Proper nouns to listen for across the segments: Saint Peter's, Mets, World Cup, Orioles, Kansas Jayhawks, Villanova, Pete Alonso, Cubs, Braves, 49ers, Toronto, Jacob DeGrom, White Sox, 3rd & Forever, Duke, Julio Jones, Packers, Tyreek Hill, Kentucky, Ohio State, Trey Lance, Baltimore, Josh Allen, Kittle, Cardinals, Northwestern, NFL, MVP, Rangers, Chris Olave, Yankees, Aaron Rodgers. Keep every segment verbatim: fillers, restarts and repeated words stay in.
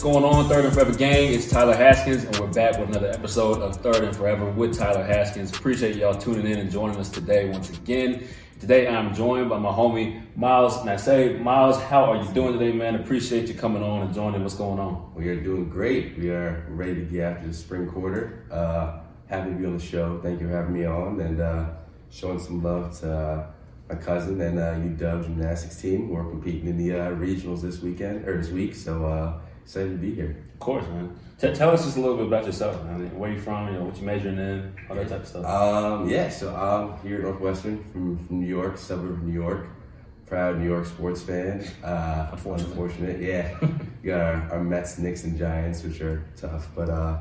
What's going on, Third and Forever gang? It's Tyler Haskins, and we're back with another episode of Third and Forever with Tyler Haskins. Appreciate y'all tuning in and joining us today once again. Today, I'm joined by my homie, Miles. And I say, Miles, how are you doing today, man? Appreciate you coming on and joining. What's going on? We are doing great. We are ready to get after the spring quarter. Uh, happy to be on the show. Thank you for having me on and uh, showing some love to uh, my cousin and uh, U W gymnastics team who are competing in the uh, regionals this weekend, or this week, so... Uh, Excited to be here. Of course, man. T- tell us just a little bit about yourself, man. Where you from, you know, what you majoring in, all that type of stuff. Um, yeah, so I'm here at Northwestern from, from New York, suburb of New York. Proud New York sports fan. Uh, unfortunate. unfortunate, yeah. We got our, our Mets, Knicks, and Giants, which are tough. But uh,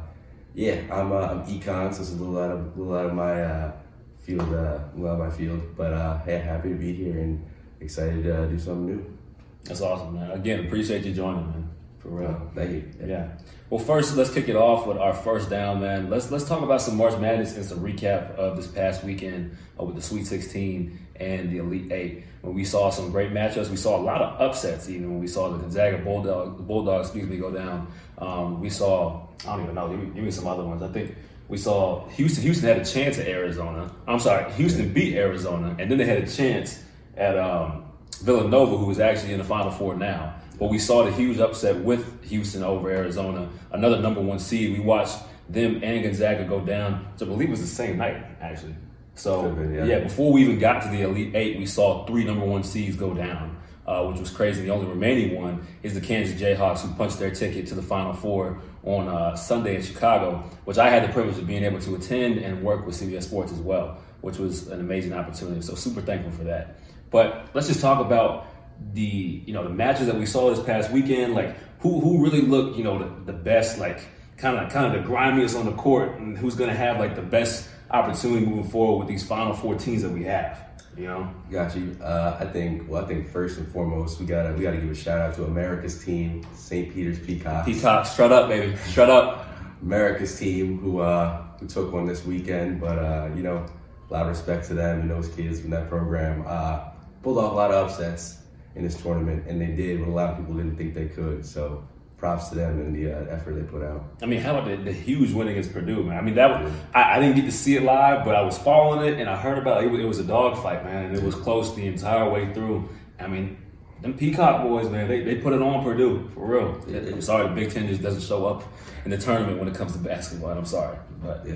yeah, I'm uh, I'm econ, so it's a little out of little out of my uh, field, uh, a little out of my field. But uh, yeah, happy to be here and excited to uh, do something new. That's awesome, man. Again, appreciate you joining, man. For real. Thank you. Yeah. Well, first, let's kick it off with our first down, man. Let's let's talk about some March Madness and some recap of this past weekend uh, with the Sweet sixteen and the Elite Eight. When we saw some great matchups, we saw a lot of upsets. Even when we saw the Gonzaga Bulldog, the Bulldogs, excuse me, go down. Um, we saw I don't even know. Give me, give me some other ones. I think we saw Houston. Houston had a chance at Arizona. I'm sorry, Houston beat Arizona, and then they had a chance at um, Villanova, who is actually in the Final Four now. But we saw the huge upset with Houston over Arizona, another number one seed. We watched them and Gonzaga go down, which I believe it was the same night, actually. So, been, yeah. yeah, before we even got to the Elite Eight, we saw three number one seeds go down, uh, which was crazy. The only remaining one is the Kansas Jayhawks, who punched their ticket to the Final Four on uh, Sunday in Chicago, which I had the privilege of being able to attend and work with C B S Sports as well, which was an amazing opportunity. So super thankful for that. But let's just talk about the you know the matches that we saw this past weekend, like who who really looked you know the, the best, like kind of kind of the grimiest on the court, and who's going to have like the best opportunity moving forward with these Final Four teams that we have. You know, got you. Uh, I think well, I think first and foremost we gotta we gotta give a shout out to America's team, Saint Peter's Peacocks. Peacocks, shut up, baby, shut up. America's team who uh, who took one this weekend, but uh, you know, a lot of respect to them and those kids from that program. Uh, pulled off a lot of upsets in this tournament, and they did what a lot of people didn't think they could. So props to them and the uh, effort they put out. I mean, how about the, the huge win against Purdue, man? I mean, that was, I, I didn't get to see it live, but I was following it, and I heard about it. It was, it was a dogfight, man, and it was close the entire way through. I mean, them Peacock boys, man, they, they put it on Purdue, for real. Yeah, I'm sorry, the Big Ten just doesn't show up in the tournament when it comes to basketball, and I'm sorry. But yeah.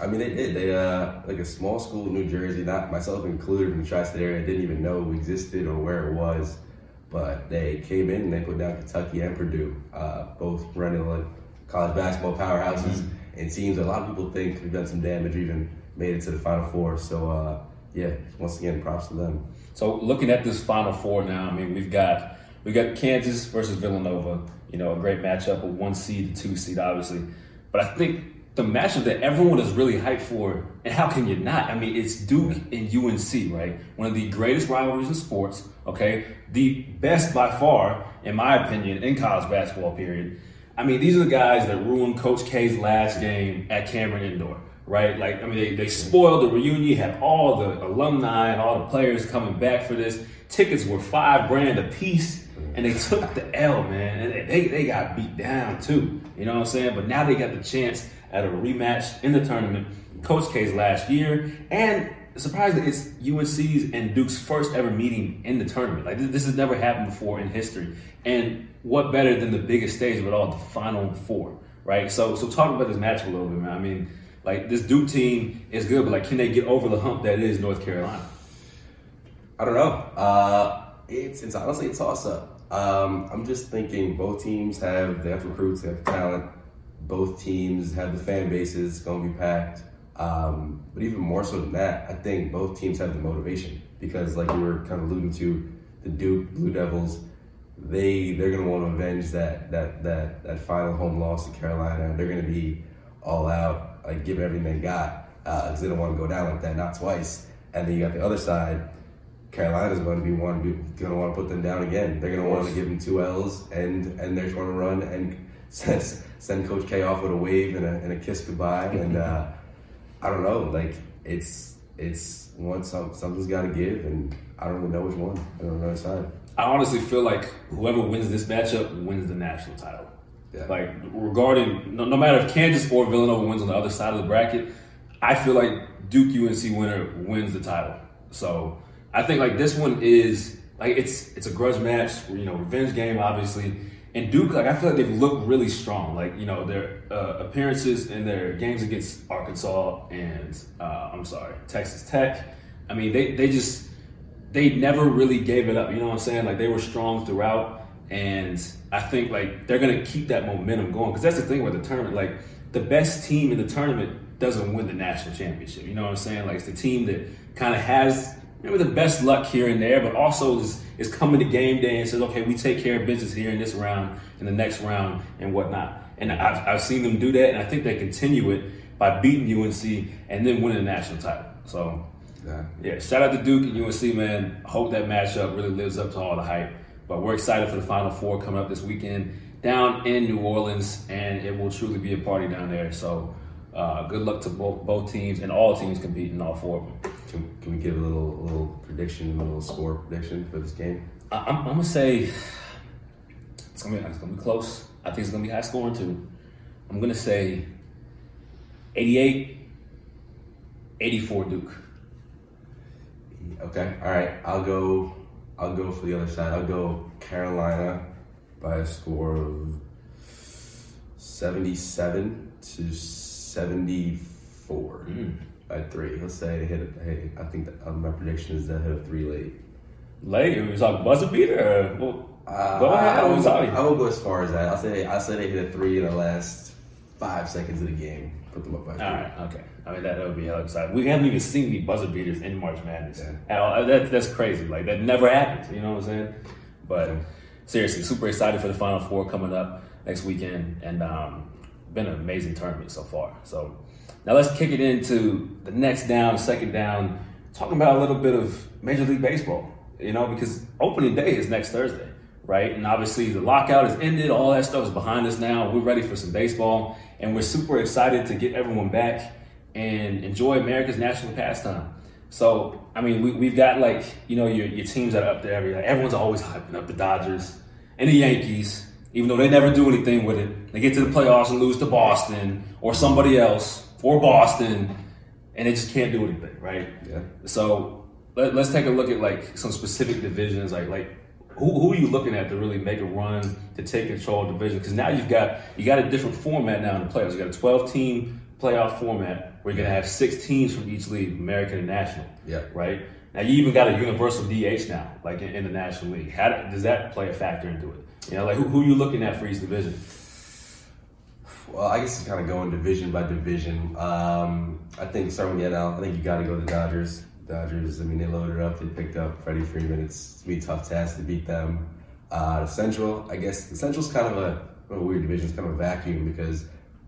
I mean, they did. They uh, like a small school in New Jersey, not myself included, from the tri-state area, didn't even know existed or where it was, but they came in and they put down Kentucky and Purdue, uh, both running like college basketball powerhouses mm-hmm. and teams. A lot of people think we've done some damage, even made it to the Final Four. So uh, yeah, once again, props to them. So looking at this Final Four now, I mean, we've got we got Kansas versus Villanova. You know, a great matchup, a one seed to two seed, obviously, but I think the matchup that everyone is really hyped for, and how can you not? I mean, it's Duke and U N C, right? One of the greatest rivalries in sports, okay? The best by far, in my opinion, in college basketball, period. I mean, these are the guys that ruined Coach K's last game at Cameron Indoor, right? Like, I mean, they, they spoiled the reunion, had all the alumni and all the players coming back for this. Tickets were five grand a piece, and they took the L, man. And they, they got beat down, too. You know what I'm saying? But now they got the chance at a rematch in the tournament, Coach K's last year, and surprisingly, it's U N C's and Duke's first ever meeting in the tournament. Like, this, this has never happened before in history. And what better than the biggest stage of it all, the Final Four, right? So, so talk about this match a little bit, man. I mean, like, this Duke team is good, but like, can they get over the hump that is North Carolina? I don't know. Uh, it's it's honestly a toss-up. Um, I'm just thinking both teams have they have recruits, they have talent. Both teams have the fan bases, it's going to be packed. Um, but even more so than that, I think both teams have the motivation because, like you were kind of alluding to, the Duke Blue Devils, they, they're going to want to avenge that that that that final home loss to Carolina. They're going to be all out, like give everything they got because uh, they don't want to go down like that, not twice. And then you got the other side, Carolina's going to be want to going to want to put them down again. They're going to want to give them two L's, and and they're going to run and send, send Coach K off with a wave and a, and a kiss goodbye, and uh, I don't know. Like it's it's one some, something's got to give, and I don't even know which one. I don't know which side. I honestly feel like whoever wins this matchup wins the national title. Yeah. Like, regarding, no, no matter if Kansas or Villanova wins on the other side of the bracket, I feel like Duke U N C winner wins the title. So I think, like, this one is, like, it's it's a grudge match, you know, revenge game, obviously. And Duke, like, I feel like they've looked really strong. Like, you know, their uh, appearances in their games against Arkansas and, uh, I'm sorry, Texas Tech. I mean, they, they just, they never really gave it up. You know what I'm saying? Like, they were strong throughout. And I think, like, they're going to keep that momentum going. Because that's the thing with the tournament. Like, the best team in the tournament doesn't win the national championship. You know what I'm saying? Like, it's the team that kind of has maybe the best luck here and there, but also is, is coming to game day and says, okay, we take care of business here in this round, in the next round, and whatnot. And I've, I've seen them do that, and I think they continue it by beating U N C and then winning the national title. So, yeah, yeah shout out to Duke and U N C, man. Hope that matchup really lives up to all the hype. But we're excited for the Final Four coming up this weekend down in New Orleans, and it will truly be a party down there. So, Uh, good luck to both both teams and all teams competing, all four of them. Can, can we give a little little prediction, a little score prediction for this game? I, I'm, I'm gonna say it's gonna be it's gonna be close. I think it's gonna be high scoring too. I'm gonna say eighty-eight, eighty-four Duke. Okay, all right. I'll go. I'll go for the other side. I'll go Carolina by a score of seventy-seven to seventy-four mm. by three. Let's say they hit a, hey, I think that, um, my prediction is that hit a three late. Late? Are we talking buzzer beater? Or, well, uh, go ahead. I, I, will, I will go as far as that. I'll say, I'll say they hit a three in the last five seconds of the game. Put them up by three. All right, okay. I mean, that, that would be hella exciting. We haven't even seen any buzzer beaters in March Madness yeah. at all. That, that's crazy. Like, that never happens. You know what I'm saying? But yeah. seriously, super excited for the Final Four coming up next weekend. And, um, been an amazing tournament so far. So now let's kick it into the next down, second down, talking about a little bit of Major League Baseball, you know, because opening day is next Thursday, right? And obviously the lockout is ended. All that stuff is behind us now. We're ready for some baseball, and we're super excited to get everyone back and enjoy America's national pastime. So, I mean, we, we've got, like, you know, your, your teams that are up there. Every, like, everyone's always hyping up the Dodgers and the Yankees, even though they never do anything with it. They get to the playoffs and lose to Boston or somebody else or Boston, and they just can't do anything, right? Yeah. So let, let's take a look at, like, some specific divisions. Like, like who, who are you looking at to really make a run to take control of division? Because now you've got you got a different format now in the playoffs. You got a twelve-team playoff format where you're going to have six teams from each league, American and National. Yeah. Right? Now you even got a universal D H now, like, in, in the National League. How does that play a factor into it? You know, like, who, who are you looking at for each division? Well, I guess it's kind of going division by division. Um, I think starting with the N L, I think you got to go to the Dodgers. Dodgers, I mean, they loaded up. They picked up Freddie Freeman. It's going to be a tough task to beat them. Uh, the Central, I guess the Central's kind of a, a weird division. It's kind of a vacuum because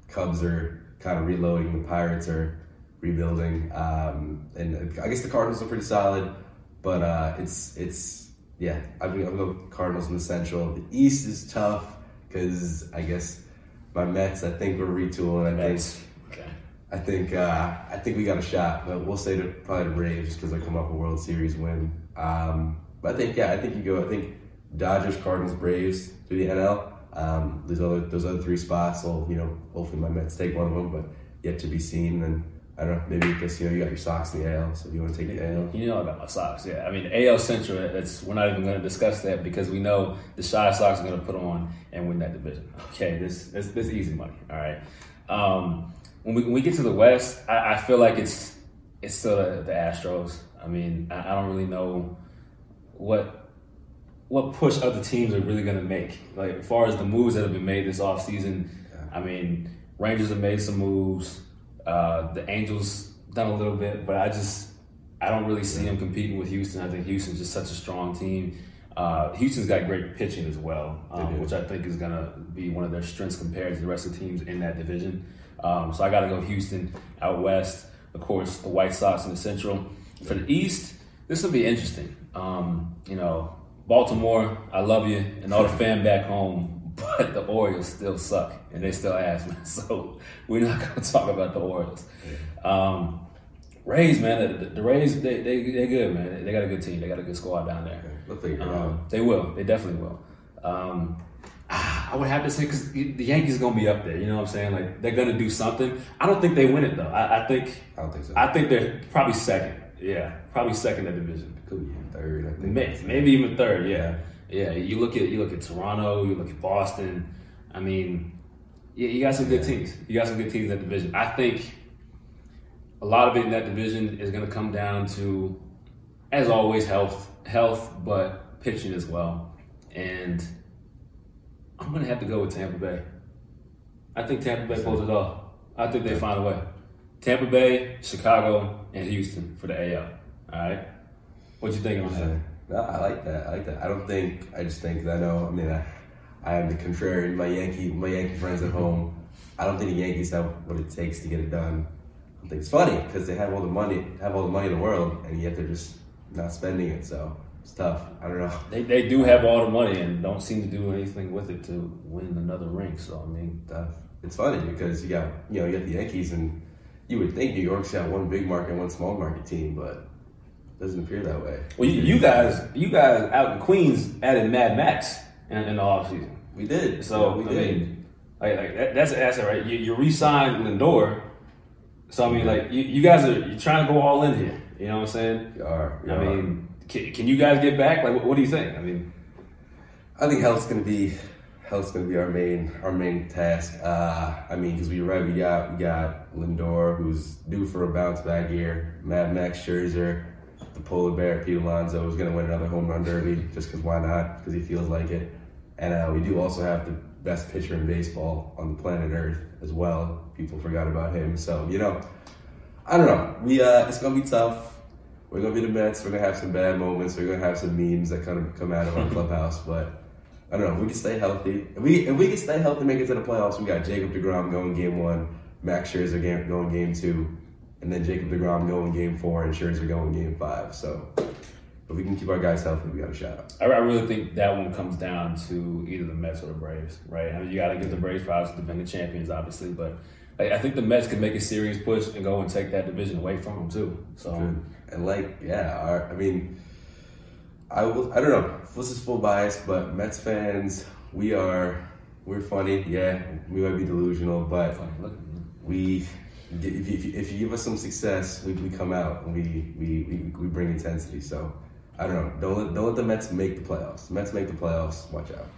Cubs are kind of reloading. The Pirates are rebuilding. Um, and I guess the Cardinals are pretty solid. But uh, it's it's... Yeah, I mean, I'm going Cardinals in the Central. The East is tough because I guess my Mets, I think we're retooling. I Mets. think okay. I think uh, I think we got a shot, but we'll say to probably the Braves because they come off a World Series win. Um, but I think yeah, I think you go. I think Dodgers, Cardinals, Braves to the N L. Um, those other those other three spots will, you know, hopefully my Mets take one of them, but yet to be seen. And I don't know, maybe because, you know, you got your Sox in the A L, so if you want to take the A L. You know about my Sox, yeah. I mean, A L Central, that's, we're not even going to discuss that because we know the Shy Sox are going to put on and win that division. Okay, this this, this easy money, all right? Um, when, we, when we get to the West, I, I feel like it's it's still the, the Astros. I mean, I, I don't really know what what push other teams are really going to make. Like, as far as the moves that have been made this offseason, yeah. I mean, Rangers have made some moves. Uh, the Angels done a little bit, but I just I don't really see them competing with Houston. I think Houston's just such a strong team. Uh, Houston's got great pitching as well, um, which I think is going to be one of their strengths compared to the rest of the teams in that division. Um, so I got to go Houston out west. Of course, the White Sox in the Central. For the East, this will be interesting. Um, you know, Baltimore, I love you, and all the fan back home. But the Orioles still suck, and they still ass, man. So we're not going to talk about the Orioles. Yeah. Um, Rays, man, the, the Rays, they, they, they're good, man. They got a good team. They got a good squad down there. They'll figure it out. They will. They definitely will. Um, I I would have to say, because the Yankees are going to be up there. You know what I'm saying? Like, they're going to do something. I don't think they win it, though. I, I think I don't think so. I think they're probably second. Yeah, probably second in the division. Could be even third, I think. Maybe, maybe even third, yeah. Yeah, you look at you look at Toronto, you look at Boston. I mean, yeah, you got some good teams. You got some good teams in that division. I think a lot of it in that division is going to come down to, as always, health, health, but pitching as well. And I'm going to have to go with Tampa Bay. I think Tampa Bay pulls it off. I think they find a way. Tampa Bay, Chicago, and Houston for the A L. All right? What you think on that? No, I like that. I like that. I don't think – I just think that I know – I mean, I, I am the contrarian. My Yankee my Yankee friends at home, I don't think the Yankees have what it takes to get it done. I think it's funny because they have all the money have all the money in the world, and yet they're just not spending it. So it's tough. I don't know. They they do have all the money and don't seem to do anything with it to win another ring. So, I mean, tough. It's funny because you got, you know, you got the Yankees, and you would think New York's got one big market and one small market team, but it doesn't appear that way. Well, you, you guys you guys out in Queens added Mad Max in, in the offseason. We did. So, yeah, we I did. mean, like, like that, that's an asset, right? You, you re-signed Lindor. So, I mean, like, you, you guys are you're trying to go all in here. You know what I'm saying? You are. You I are. mean, can, can you guys get back? Like, what, what do you think? I mean, I think health's going to be health's going to be our main our main task. Uh, I mean, because we right, we got we got Lindor, who's due for a bounce back year. Mad Max Scherzer, the polar bear, Pete Alonso, is going to win another home run derby just because why not? Because he feels like it. And uh, we do also have the best pitcher in baseball on the planet Earth as well. People forgot about him. So, you know, I don't know. We uh, it's going to be tough. We're going to be the Mets. We're going to have some bad moments. We're going to have some memes that kind of come out of our clubhouse. But I don't know. If we can stay healthy. If we, if we can stay healthy and make it to the playoffs, we got Jacob DeGrom going game one, Max Scherzer game, going game two, and then Jacob DeGrom going game four, and Scherzer going game five. So if we can keep our guys healthy, we got a shot. I really think that one comes down to either the Mets or the Braves, right? I mean, you got to give the Braves props, defending champions, obviously. But I think the Mets could make a serious push and go and take that division away from them, too. So Dude. And, like, yeah, our, I mean, I will, I don't know. This is full bias, but Mets fans, we are – we're funny. Yeah, we might be delusional, but we – If you, if, you, if you give us some success, we, we come out and we, we, we, we bring intensity. So, I don't know. Don't let, don't let the Mets make the playoffs. The Mets make the playoffs. Watch out.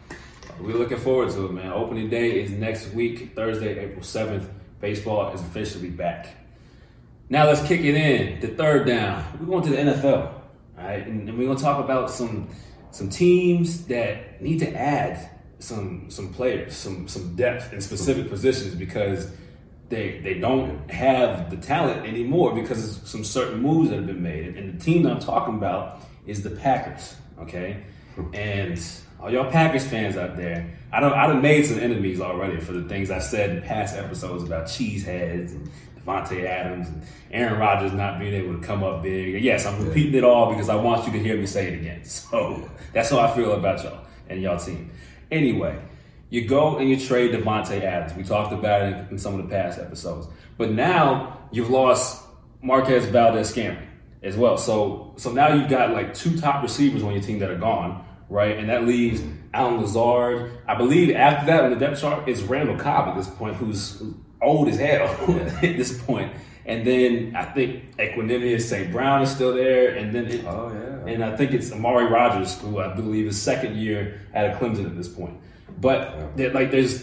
We're looking forward to it, man. Opening day is next week, Thursday, April seventh. Baseball is officially back. Now let's kick it in. The third down. We're going to the N F L. All right? And, and we're going to talk about some some teams that need to add some some players, some some depth in specific positions because – They they don't have the talent anymore because of some certain moves that have been made. And the team that I'm talking about is the Packers, okay? And all y'all Packers fans out there, I don't I done made some enemies already for the things I said in past episodes about cheeseheads and Davante Adams and Aaron Rodgers not being able to come up big. Yes, I'm repeating it all because I want you to hear me say it again. So that's how I feel about y'all and y'all team. Anyway. You go and you trade Davante Adams. We talked about it in some of the past episodes. But now you've lost Marquez Valdes-Scantling as well. So so now you've got like two top receivers on your team that are gone, right? And that leaves Allen Lazard. I believe after that on the depth chart, it's Randall Cobb at this point, who's old as hell at this point. And then I think Equanimeous Saint Brown is still there. And then it, oh, yeah. And I think it's Amari Rodgers, who I believe is second year out of Clemson at this point. But like, there's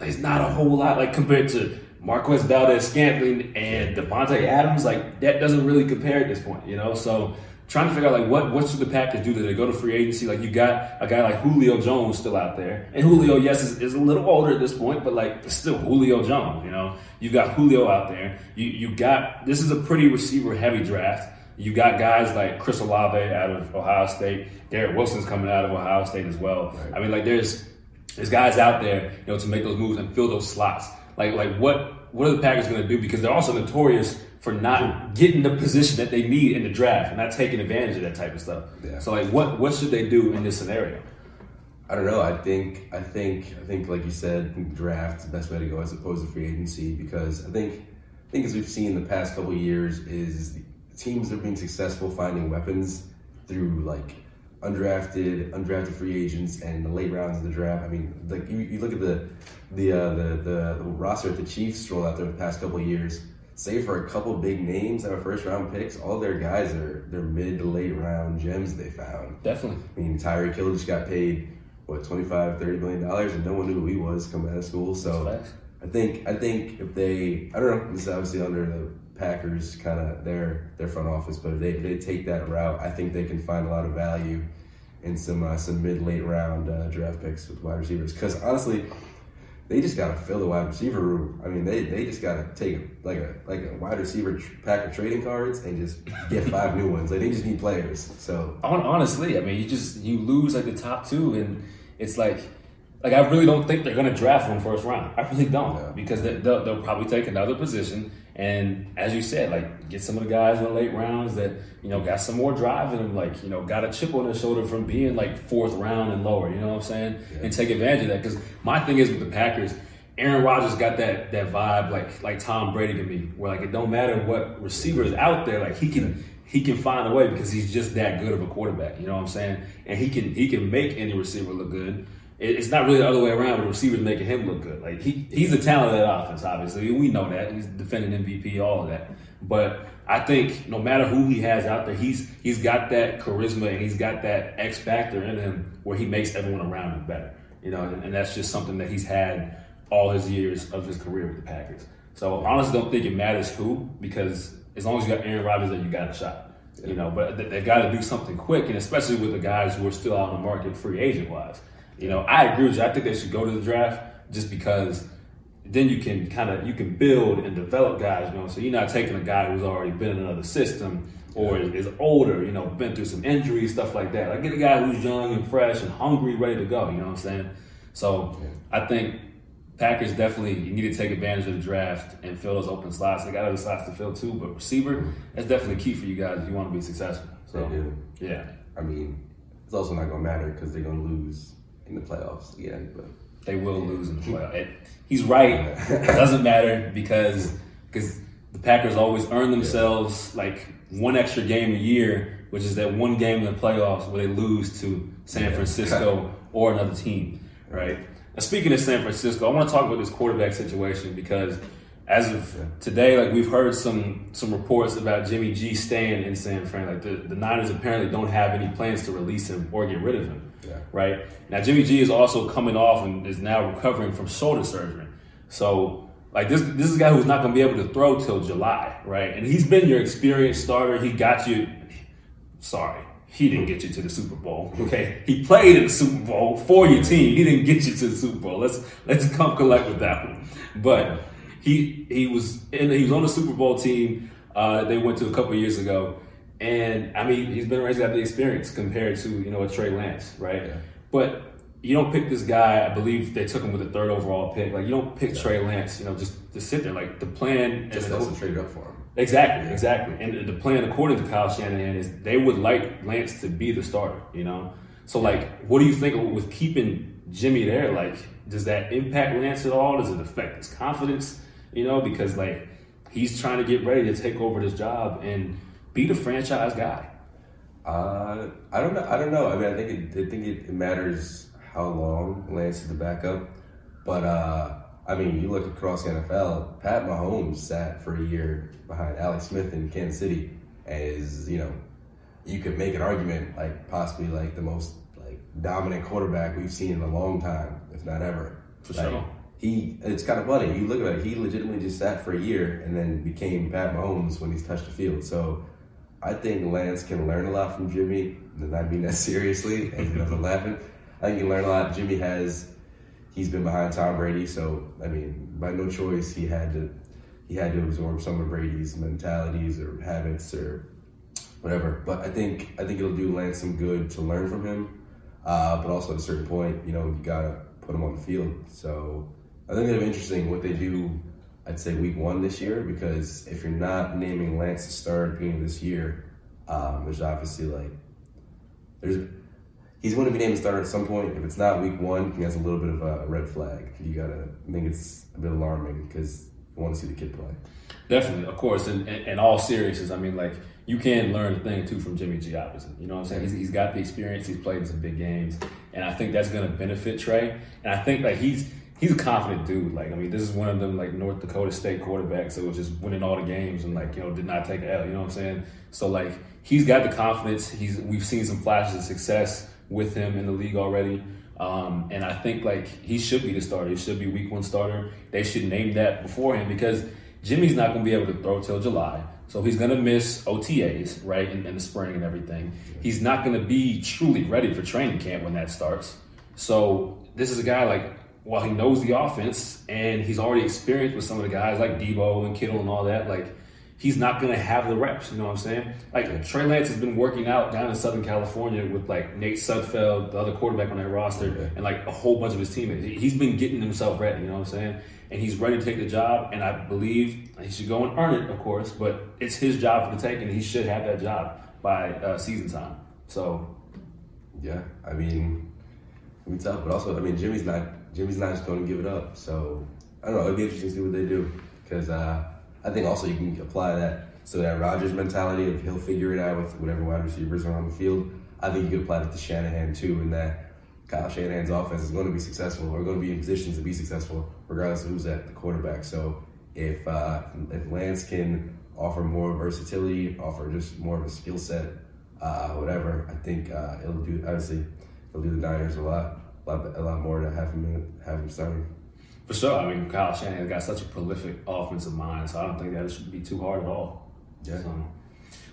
there's not a whole lot like compared to Marquez Valdes-Scantling and Davante Adams. Like that doesn't really compare at this point, you know. So trying to figure out like what what should the Packers do? Do they go to free agency? Like you got a guy like Julio Jones still out there, and Julio, yes, is, is a little older at this point, but like it's still Julio Jones, you know. You got Julio out there. You you got this is a pretty receiver heavy draft. You got guys like Chris Olave out of Ohio State. Garrett Wilson's coming out of Ohio State as well. Right. I mean, like there's. There's guys out there, you know, to make those moves and fill those slots. Like, like what, what are the Packers going to do? Because they're also notorious for not getting the position that they need in the draft and not taking advantage of that type of stuff. Yeah. So, like, what, what should they do in this scenario? I don't know. I think, I think, I think, like you said, draft's the best way to go as opposed to free agency because I think, I think as we've seen in the past couple of years, is teams that are being successful finding weapons through like undrafted, undrafted free agents, and the late rounds of the draft. I mean, like you, you look at the the, uh, the the the roster that the Chiefs rolled out there the past couple of years. Save for a couple big names that are first round picks, all their guys are their mid to late round gems they found. Definitely. I mean, Tyreek Hill just got paid what twenty-five, thirty million dollars, and no one knew who he was coming out of school. So I think I think if they, I don't know, this is obviously under the Packers, kind of their their front office, but if they if they take that route, I think they can find a lot of value in some uh, some mid late round uh, draft picks with wide receivers. Because honestly, they just gotta fill the wide receiver room. I mean, they, they just gotta take like a like a wide receiver tr- pack of trading cards and just get five new ones. Like they just need players. So honestly, I mean, you just you lose like the top two, and it's like like I really don't think they're gonna draft one first round. I really don't yeah. because they, they'll, they'll probably take another position. And as you said, like get some of the guys in the late rounds that you know got some more drive in them, like you know got a chip on their shoulder from being like fourth round and lower. You know what I'm saying? Yeah. And take advantage of that, because my thing is with the Packers, Aaron Rodgers got that that vibe like like Tom Brady to me, where like it don't matter what receiver is out there, like he can he can find a way because he's just that good of a quarterback. You know what I'm saying? And he can he can make any receiver look good. It's not really the other way around, but the receiver's making him look good. Like he, he's a talent of that offense, obviously. We know that. He's defending M V P, all of that. But I think no matter who he has out there, he's he's got that charisma and he's got that X factor in him where he makes everyone around him better. You know, and, and that's just something that he's had all his years of his career with the Packers. So I honestly don't think it matters who, because as long as you got Aaron Rodgers, then you got a shot. You know, but they, they got to do something quick, and especially with the guys who are still out on the market free agent-wise. You know, I agree with you. I think they should go to the draft just because then you can kind of you can build and develop guys. You know, so you're not taking a guy who's already been in another system or yeah. is older. You know, been through some injuries, stuff like that. Like get a guy who's young and fresh and hungry, ready to go. You know what I'm saying? So yeah. I think Packers definitely you need to take advantage of the draft and fill those open slots. They got other slots to fill too, but receiver that's definitely key for you guys if you want to be successful. So yeah, I mean, it's also not gonna matter because they're gonna lose in the playoffs again, but they will yeah. lose in the playoffs. It, he's right. It doesn't matter because because the Packers always earn themselves yeah. like one extra game a year, which is that one game in the playoffs where they lose to San yeah. Francisco or another team, right? Now, speaking of San Francisco, I want to talk about this quarterback situation because as of yeah. today, like we've heard some some reports about Jimmy G staying in San Fran. Like the, the Niners apparently don't have any plans to release him or get rid of him. Yeah. Right now, Jimmy G is also coming off and is now recovering from shoulder surgery. So, like this, this is a guy who's not going to be able to throw till July, right? And he's been your experienced starter. He got you. Sorry, he didn't get you to the Super Bowl. Okay, he played in the Super Bowl for your team. He didn't get you to the Super Bowl. Let's let's come collect with that one. But he he was in, he was on the Super Bowl team. Uh, they went to a couple of years ago. And, I mean, he's been raised out the experience compared to, you know, a Trey Lance, right? Yeah. But you don't pick this guy, I believe they took him with a third overall pick. Like, you don't pick yeah. Trey Lance, you know, just to sit there. Like, the plan... Just doesn't trade up for him. Exactly, yeah. exactly. And the plan, according to Kyle Shanahan, is they would like Lance to be the starter, you know? So, like, what do you think with keeping Jimmy there? Like, does that impact Lance at all? Does it affect his confidence? You know, because, like, he's trying to get ready to take over this job and... be the franchise guy. Uh, I don't know. I don't know. I mean, I think it, I think it matters how long Lance is the backup. But uh, I mean, you look across the N F L. Pat Mahomes sat for a year behind Alex Smith in Kansas City, as you know, you could make an argument like possibly like the most like dominant quarterback we've seen in a long time, if not ever. For like, sure. He, it's kind of funny. You look at it. He legitimately just sat for a year and then became Pat Mahomes when he's touched the field. So. I think Lance can learn a lot from Jimmy, and I mean that seriously, as he doesn't laugh at. I think he learned a lot. Jimmy has, he's been behind Tom Brady, so, I mean, by no choice, he had to he had to absorb some of Brady's mentalities or habits or whatever. But I think I think it'll do Lance some good to learn from him, uh, but also at a certain point, you know, you got to put him on the field. So I think it'll be interesting what they do. I'd say week one this year, because if you're not naming Lance to start at the beginning of this year, um, there's obviously like, there's he's going to be named starter at some point. If it's not week one, I think that's a little bit of a red flag. You gotta, I think it's a bit alarming because I want to see the kid play. Definitely, of course, and in, in, in all seriousness, I mean, like, you can learn a thing or two from Jimmy G, obviously. You know what I'm saying? He's, he's got the experience. He's played in some big games, and I think that's going to benefit Trey. And I think, like, he's he's a confident dude. Like, I mean, this is one of them, like, North Dakota State quarterbacks that was just winning all the games and, like, you know, did not take the L. You know what I'm saying? So, like, he's got the confidence. He's We've seen some flashes of success with him in the league already. Um, and I think, like, he should be the starter. He should be week one starter. They should name that before him because Jimmy's not going to be able to throw till July. So he's going to miss O T As, right, in, in the spring and everything. He's not going to be truly ready for training camp when that starts. So this is a guy, like, while he knows the offense and he's already experienced with some of the guys like Debo and Kittle and all that, like, he's not going to have the reps, you know what I'm saying? Like, Trey Lance has been working out down in Southern California with, like, Nate Sudfeld, the other quarterback on that roster, okay, and, like, a whole bunch of his teammates. He's been getting himself ready, you know what I'm saying? And he's ready to take the job, and I believe he should go and earn it, of course, but it's his job for the taking, and he should have that job by uh, season time. So, yeah, I mean, it'll be tough, but also, I mean, Jimmy's not, Jimmy's not just going to give it up. So, I don't know, it'll be interesting to see what they do because uh, – I think also you can apply that, so that Rodgers mentality of he'll figure it out with whatever wide receivers are on the field. I think you could apply that to Shanahan too, and that Kyle Shanahan's offense is going to be successful or going to be in positions to be successful regardless of who's at the quarterback. So if uh, if Lance can offer more versatility, offer just more of a skill set, uh, whatever, I think uh, it'll do. Obviously, it'll do the Niners a lot, a lot, a lot more to have him have him starting. For sure. I mean, Kyle Shanahan's got such a prolific offensive mind, so I don't think that it should be too hard at all. Yeah. So,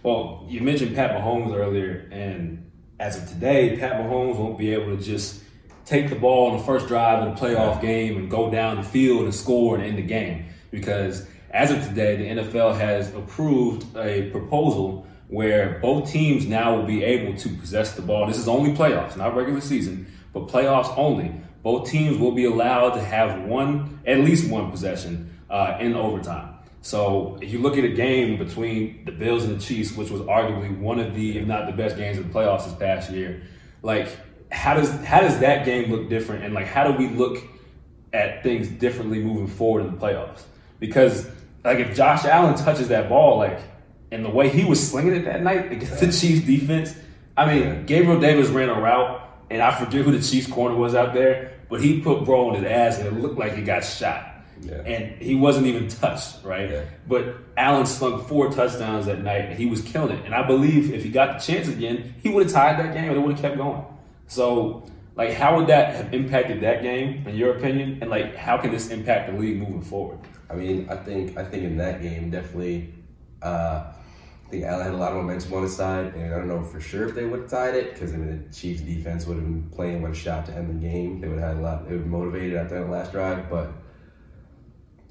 well, you mentioned Pat Mahomes earlier, and as of today, Pat Mahomes won't be able to just take the ball on the first drive of the playoff game and go down the field and score and end the game. Because as of today, the N F L has approved a proposal where both teams now will be able to possess the ball. This is only playoffs, not regular season, but playoffs only. Both teams will be allowed to have one, at least one possession uh, in overtime. So if you look at a game between the Bills and the Chiefs, which was arguably one of the, if not the best games in the playoffs this past year, like how does how does that game look different? And like, how do we look at things differently moving forward in the playoffs? Because like if Josh Allen touches that ball, like and the way he was slinging it that night against the Chiefs defense, I mean, Gabriel Davis ran a route, and I forget who the Chiefs corner was out there, but he put bro on his ass and it looked like he got shot. Yeah. And he wasn't even touched, right? Yeah. But Allen slung four touchdowns that night and he was killing it. And I believe if he got the chance again, he would have tied that game and it would have kept going. So, like, how would that have impacted that game, in your opinion? And, like, how can this impact the league moving forward? I mean, I think I think in that game, definitely, uh, I think Allen had a lot of momentum on his side, and I don't know for sure if they would have tied it because I mean the Chiefs' defense would have been playing one shot to end the game. They would have had a lot. It would have motivated after that last drive, but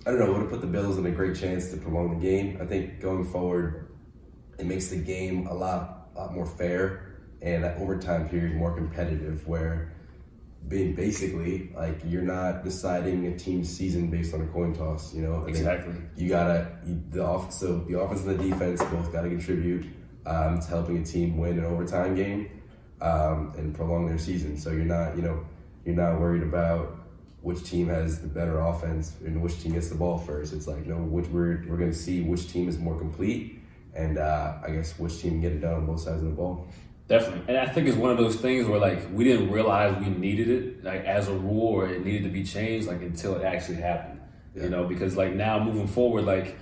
I don't know. It would have put the Bills in a great chance to prolong the game. I think going forward, it makes the game a lot, a lot more fair and that overtime period more competitive. Where being basically like you're not deciding a team's season based on a coin toss, you know. I exactly. You gotta you, the offense, so the offense and the defense both gotta contribute um, to helping a team win an overtime game um, and prolong their season. So you're not, you know, you're not worried about which team has the better offense and which team gets the ball first. It's like you know, which we're we're gonna see which team is more complete and uh, I guess which team can get it done on both sides of the ball. Definitely. And I think it's one of those things where, like, we didn't realize we needed it, like, as a rule or it needed to be changed, like, until it actually happened, yeah. You know, because, like, now moving forward, like,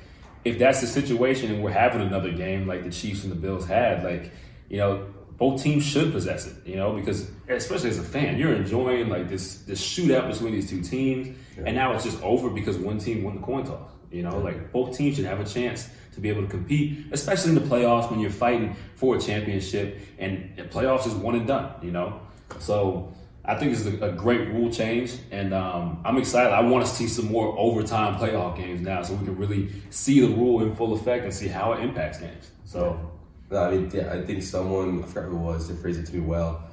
if that's the situation and we're having another game like the Chiefs and the Bills had, like, you know, both teams should possess it, you know, because especially as a fan, you're enjoying, like, this, this shootout between these two teams, yeah. And now it's just over because one team won the coin toss. You know, like both teams should have a chance to be able to compete, especially in the playoffs when you're fighting for a championship and the playoffs is one and done, you know? So I think it's a, a great rule change and um, I'm excited. I want to see some more overtime playoff games now so we can really see the rule in full effect and see how it impacts games. So, no, I mean, yeah, I think someone, I forgot who it was, they phrased it to me well,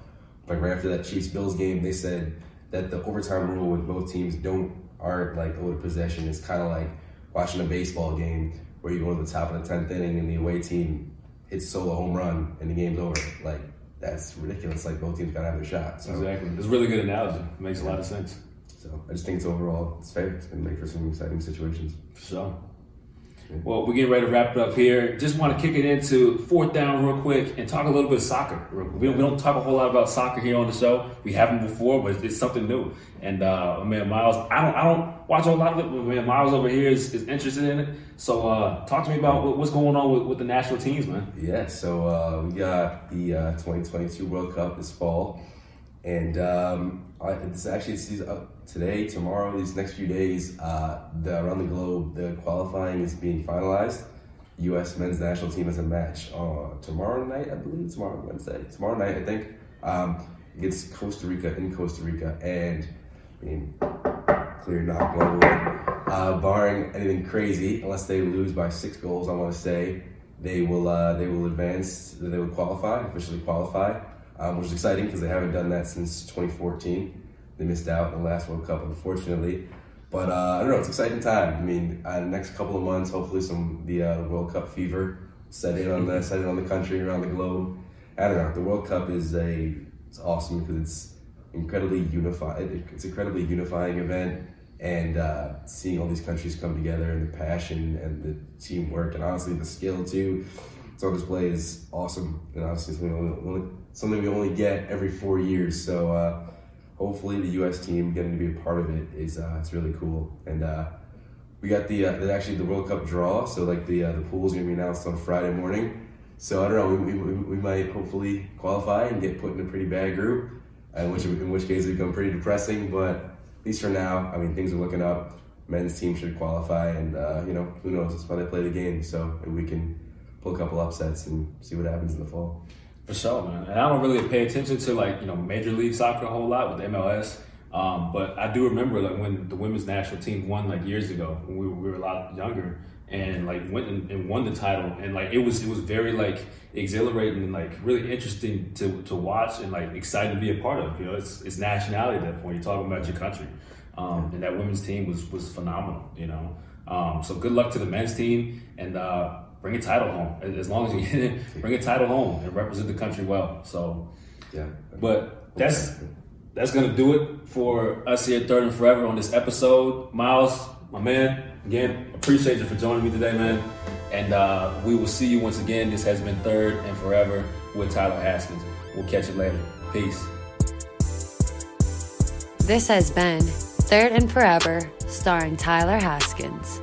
but right after that Chiefs-Bills game, they said that the overtime rule when both teams don't, aren't like owed a possession, it's kind of like watching a baseball game where you go to the top of the tenth inning and the away team hits solo home run and the game's over. Like, that's ridiculous. Like, both teams got to have their shot. So. Exactly. It's a really good analogy. It makes a lot of sense. So I just think it's overall, it's fair. It's going to make for some exciting situations. So, yeah. Well, we're getting ready to wrap it up here. Just want to kick it into fourth down real quick and talk a little bit of soccer. We don't, we don't talk a whole lot about soccer here on the show. We haven't before, but it's something new. And uh, man, Miles, I don't, I don't watch a lot of it, but man, Miles over here is, is interested in it. So uh, talk to me about what, what's going on with, with the national teams, man. Yeah. So uh, we got the uh, twenty twenty-two World Cup this fall. And um, it's actually it's up today, tomorrow, these next few days, uh, the, around the globe, the qualifying is being finalized. U S men's national team has a match uh, tomorrow night, I believe, tomorrow, Wednesday, tomorrow night, I think, um, against Costa Rica, in Costa Rica. And, I mean, clear knock on wood, uh, barring anything crazy, unless they lose by six goals, I want to say, they will, uh, they will advance, they will qualify, officially qualify. Um, which is exciting because they haven't done that since twenty fourteen. They missed out in the last World Cup, unfortunately. But uh, I don't know, it's an exciting time. I mean, uh, next couple of months, hopefully some the uh, World Cup fever set in on the set in on the country, around the globe. I don't know. The World Cup is a it's awesome because it's incredibly unified. It's an incredibly unifying event, and uh, seeing all these countries come together and the passion and the teamwork and honestly the skill too. It's on display is awesome, and obviously it's only, something we only get every four years. So uh, hopefully the U S team getting to be a part of it is uh, it's really cool. And uh, we got the uh, actually the World Cup draw. So like the uh, the pool's gonna be announced on Friday morning. So I don't know, we, we, we might hopefully qualify and get put in a pretty bad group, in which in which case it would become pretty depressing. But at least for now, I mean things are looking up. Men's team should qualify, and uh, you know who knows? That's why they play the game. So we can pull a couple upsets and see what happens in the fall. For sure, man. And I don't really pay attention to like, you know, Major League Soccer a whole lot with M L S. Um, but I do remember like when the women's national team won like years ago when we were, we were a lot younger and like went and, and won the title. And like, it was, it was very like exhilarating and like really interesting to, to watch and like excited to be a part of, you know, it's, it's nationality at that point. You're talking about your country. Um, and that women's team was, was phenomenal, you know? Um, so good luck to the men's team and, uh, bring a title home. As long as you get it, bring a title home and represent the country well. So, yeah. But that's that's gonna do it for us here at Third and Forever on this episode. Miles, my man, again, appreciate you for joining me today, man. And uh, we will see you once again. This has been Third and Forever with Tyler Haskins. We'll catch you later. Peace. This has been Third and Forever, starring Tyler Haskins.